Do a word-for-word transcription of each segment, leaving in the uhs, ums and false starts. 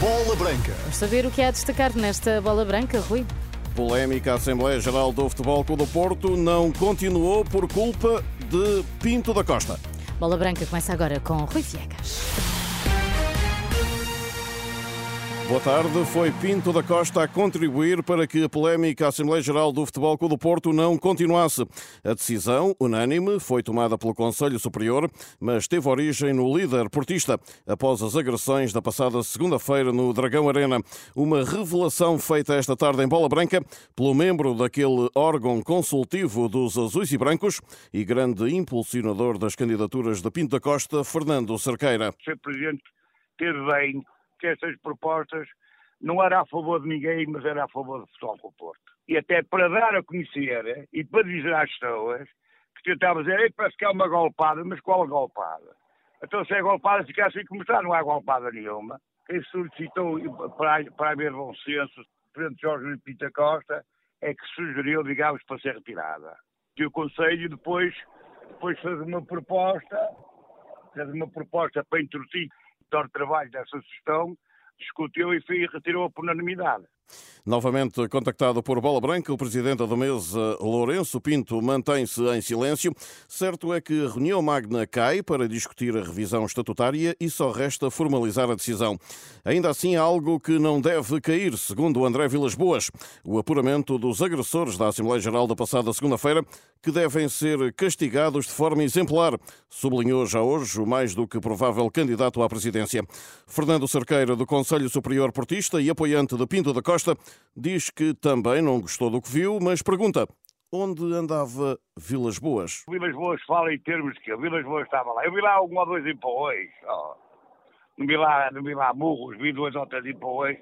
Bola Branca. Vamos saber o que há a destacar nesta Bola Branca, Rui. Polémica, a Assembleia Geral do Futebol Clube do Porto não continuou por culpa de Pinto da Costa. Bola Branca começa agora com Rui Viegas. Boa tarde. Foi Pinto da Costa a contribuir para que a polémica Assembleia Geral do Futebol Clube do Porto não continuasse. A decisão, unânime, foi tomada pelo Conselho Superior, mas teve origem no líder portista, após as agressões da passada segunda-feira no Dragão Arena. Uma revelação feita esta tarde em Bola Branca pelo membro daquele órgão consultivo dos azuis e brancos e grande impulsionador das candidaturas de Pinto da Costa, Fernando Cerqueira. senhor Presidente, teve bem... que essas propostas não era a favor de ninguém, mas era a favor do Futebol Clube do Porto. E até para dar a conhecer e para dizer às pessoas que tentavam dizer, ei, parece que é uma golpada, mas qual golpada? Então se é golpada, fica assim como está, não há golpada nenhuma. Quem solicitou para, para haver bom senso, o presidente Jorge Pinto Costa, é que sugeriu, digamos, para ser retirada. E o Conselho depois, depois fez uma proposta, fez uma proposta para introduzir o trabalho dessa sugestão, discutiu e retirou-a por unanimidade. Novamente contactado por Bola Branca, o presidente da mesa, Lourenço Pinto, mantém-se em silêncio. Certo é que a reunião magna cai para discutir a revisão estatutária e só resta formalizar a decisão. Ainda assim, há algo que não deve cair, segundo André Villas-Boas, o apuramento dos agressores da Assembleia Geral da passada segunda-feira, que devem ser castigados de forma exemplar, sublinhou já hoje o mais do que provável candidato à presidência. Fernando Cerqueira, do Conselho Superior Portista e apoiante de Pinto da Costa, Costa diz que também não gostou do que viu, mas pergunta onde andava Villas-Boas. Villas-Boas fala em termos de que Villas-Boas estava lá. Eu vi lá um ou dois empurrões. Oh. Não, vi lá, não vi lá murros, vi dois ou três empurrões.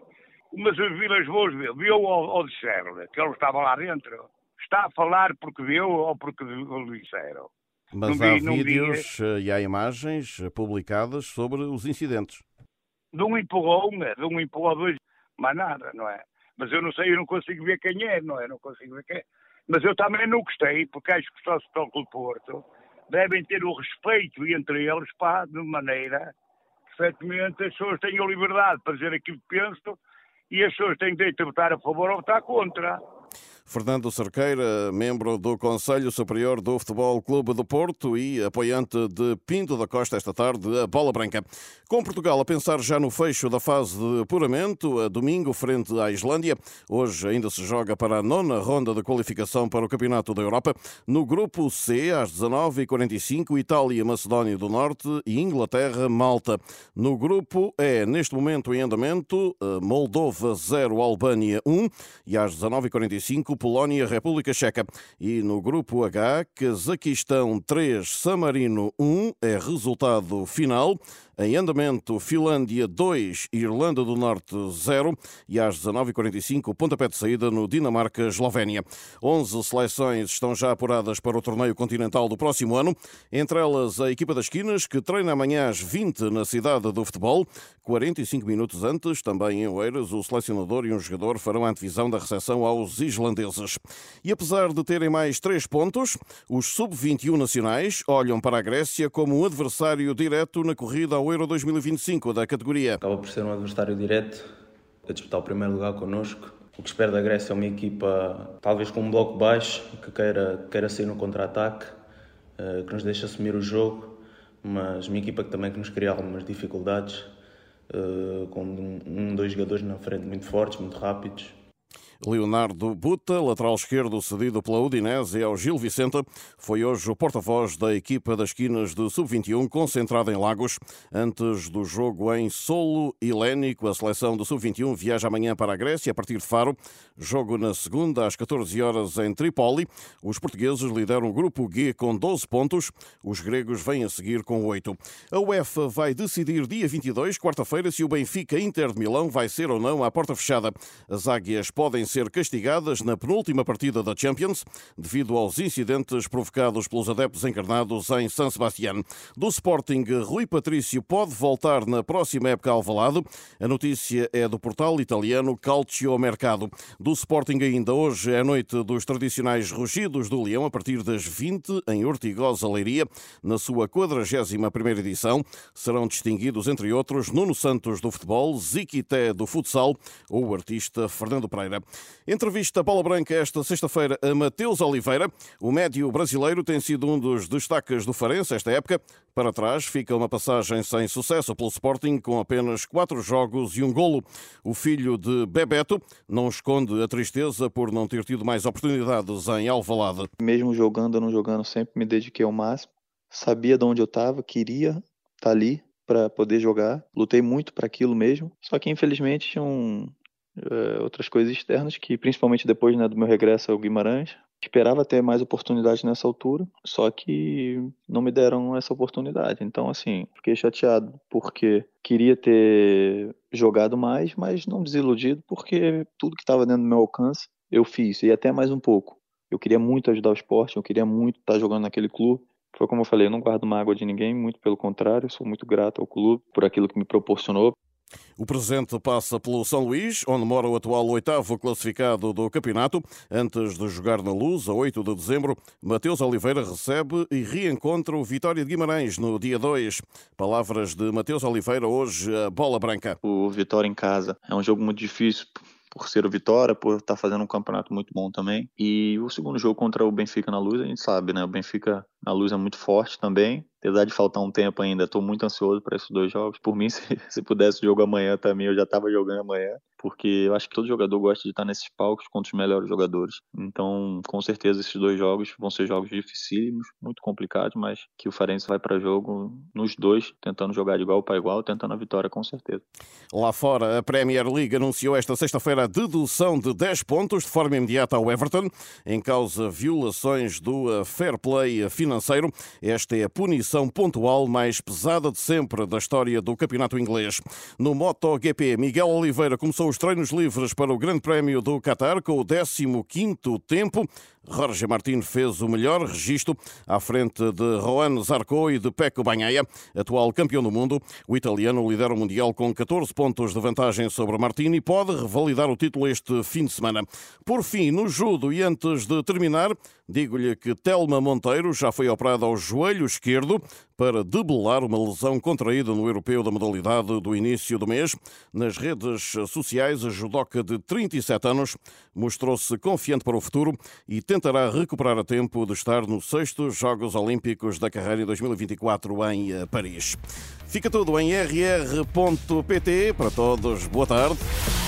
Mas o Villas-Boas viu, viu ou, ou disseram que ele estava lá dentro. Está a falar porque viu ou porque lhe disseram. Mas não há vi, vídeos vi... e há imagens publicadas sobre os incidentes. De um empurrão, de um empurrão a dois. Mas nada, não é? Mas eu não sei, eu não consigo ver quem é, não é? Não consigo ver quem é. Mas eu também não gostei, porque acho que só se toca o Porto. Devem ter o respeito entre eles, pá, de maneira que, efetivamente, as pessoas tenham liberdade para dizer aquilo que pensam e as pessoas têm direito a votar a favor ou votar contra. Fernando Cerqueira, membro do Conselho Superior do Futebol Clube do Porto e apoiante de Pinto da Costa, esta tarde, a Bola Branca. Com Portugal a pensar já no fecho da fase de apuramento, a domingo frente à Islândia, hoje ainda se joga para a nona ronda de qualificação para o Campeonato da Europa. No grupo C, às dezanove e quarenta e cinco, Itália, Macedónia do Norte e Inglaterra, Malta. No grupo E, neste momento em andamento, Moldova zero, Albânia um e às dezanove e quarenta e cinco, Polónia, República Checa. E no grupo H, Cazaquistão três, San Marino um, é resultado final. Em andamento, Finlândia dois, Irlanda do Norte zero e às dezanove e quarenta e cinco, pontapé de saída no Dinamarca-Eslovénia. onze seleções estão já apuradas para o torneio continental do próximo ano, entre elas a equipa das Quinas, que treina amanhã às vinte na Cidade do Futebol. quarenta e cinco minutos antes, também em Oeiras, o selecionador e um jogador farão a antevisão da recepção aos islandeses. E apesar de terem mais três pontos, os sub vinte e um nacionais olham para a Grécia como um adversário direto na corrida ao Euro dois mil e vinte e cinco da categoria. Acaba por ser um adversário direto a disputar o primeiro lugar connosco. O que se espera da Grécia é uma equipa talvez com um bloco baixo, que queira, queira sair no contra-ataque, que nos deixa assumir o jogo, mas uma equipa que também que nos cria algumas dificuldades, com um, dois jogadores na frente muito fortes, muito rápidos. Leonardo Buta, lateral esquerdo cedido pela Udinese ao Gil Vicente, foi hoje o porta-voz da equipa das Quinas do sub vinte e um, concentrada em Lagos. Antes do jogo em solo helénico, a seleção do sub vinte e um viaja amanhã para a Grécia, a partir de Faro. Jogo na segunda, às catorze horas, em Tripoli. Os portugueses lideram o grupo G com doze pontos. Os gregos vêm a seguir com oito. A UEFA vai decidir dia vinte e dois, quarta-feira, se o Benfica Inter de Milão vai ser ou não à porta fechada. As águias podem ser castigadas na penúltima partida da Champions devido aos incidentes provocados pelos adeptos encarnados em San Sebastián. Do Sporting, Rui Patrício pode voltar na próxima época ao Alvalade. A notícia é do portal italiano Calciomercato. Do Sporting ainda hoje é a noite dos tradicionais rugidos do Leão a partir das vinte em Ortigosa, Leiria, na sua quadragésima primeira edição. Serão distinguidos, entre outros, Nuno Santos do futebol, Ziquité do futsal ou o artista Fernando Pereira. Entrevista Bola Branca esta sexta-feira a Matheus Oliveira. O médio brasileiro tem sido um dos destaques do Farense esta época. Para trás fica uma passagem sem sucesso pelo Sporting com apenas quatro jogos e um golo. O filho de Bebeto não esconde a tristeza por não ter tido mais oportunidades em Alvalade. Mesmo jogando ou não jogando, sempre me dediquei ao máximo. Sabia de onde eu estava, queria estar ali para poder jogar. Lutei muito para aquilo mesmo. Só que infelizmente tinham uh, outras coisas externas que, principalmente depois, né, do meu regresso ao Guimarães, esperava ter mais oportunidade nessa altura, só que não me deram essa oportunidade. Então, assim, fiquei chateado porque queria ter jogado mais, mas não desiludido porque tudo que estava dentro do meu alcance eu fiz, e até mais um pouco. Eu queria muito ajudar o Sporting, eu queria muito estar jogando naquele clube. Foi como eu falei, eu não guardo mágoa de ninguém, muito pelo contrário, eu sou muito grato ao clube por aquilo que me proporcionou. O presente passa pelo São Luís, onde mora o atual oitavo classificado do campeonato. Antes de jogar na Luz, a oito de dezembro, Matheus Oliveira recebe e reencontra o Vitória de Guimarães no dia dois. Palavras de Matheus Oliveira hoje a Bola Branca. O Vitória em casa é um jogo muito difícil por ser o Vitória, por estar fazendo um campeonato muito bom também. E o segundo jogo contra o Benfica na Luz, a gente sabe, né? O Benfica na Luz é muito forte também. Apesar de faltar um tempo ainda, estou muito ansioso para esses dois jogos. Por mim, se, se pudesse jogo amanhã também, eu já estava jogando amanhã, porque eu acho que todo jogador gosta de estar nesses palcos contra os melhores jogadores. Então, com certeza, esses dois jogos vão ser jogos dificílimos, muito complicados, mas que o Farense vai para jogo nos dois, tentando jogar de igual para igual, tentando a vitória, com certeza. Lá fora, a Premier League anunciou esta sexta-feira a dedução de dez pontos de forma imediata ao Everton, em causa violações do fair play financeiro. Esta é a punição pontual mais pesada de sempre da história do Campeonato Inglês. No MotoGP, Miguel Oliveira começou os treinos livres para o Grande Prémio do Catar com o décimo quinto tempo. Jorge Martín fez o melhor registro à frente de Juan Zarco e de Pecco Bagnaia, atual campeão do mundo. O italiano lidera o Mundial com catorze pontos de vantagem sobre Martín e pode revalidar o título este fim de semana. Por fim, no judo, e antes de terminar, digo-lhe que Telma Monteiro já foi operada ao joelho esquerdo para debelar uma lesão contraída no Europeu da modalidade do início do mês. Nas redes sociais, a judoca de trinta e sete anos mostrou-se confiante para o futuro e tentará recuperar a tempo de estar nos sextos Jogos Olímpicos da carreira em dois mil e vinte e quatro em Paris. Fica tudo em r r ponto p t. Para todos, boa tarde.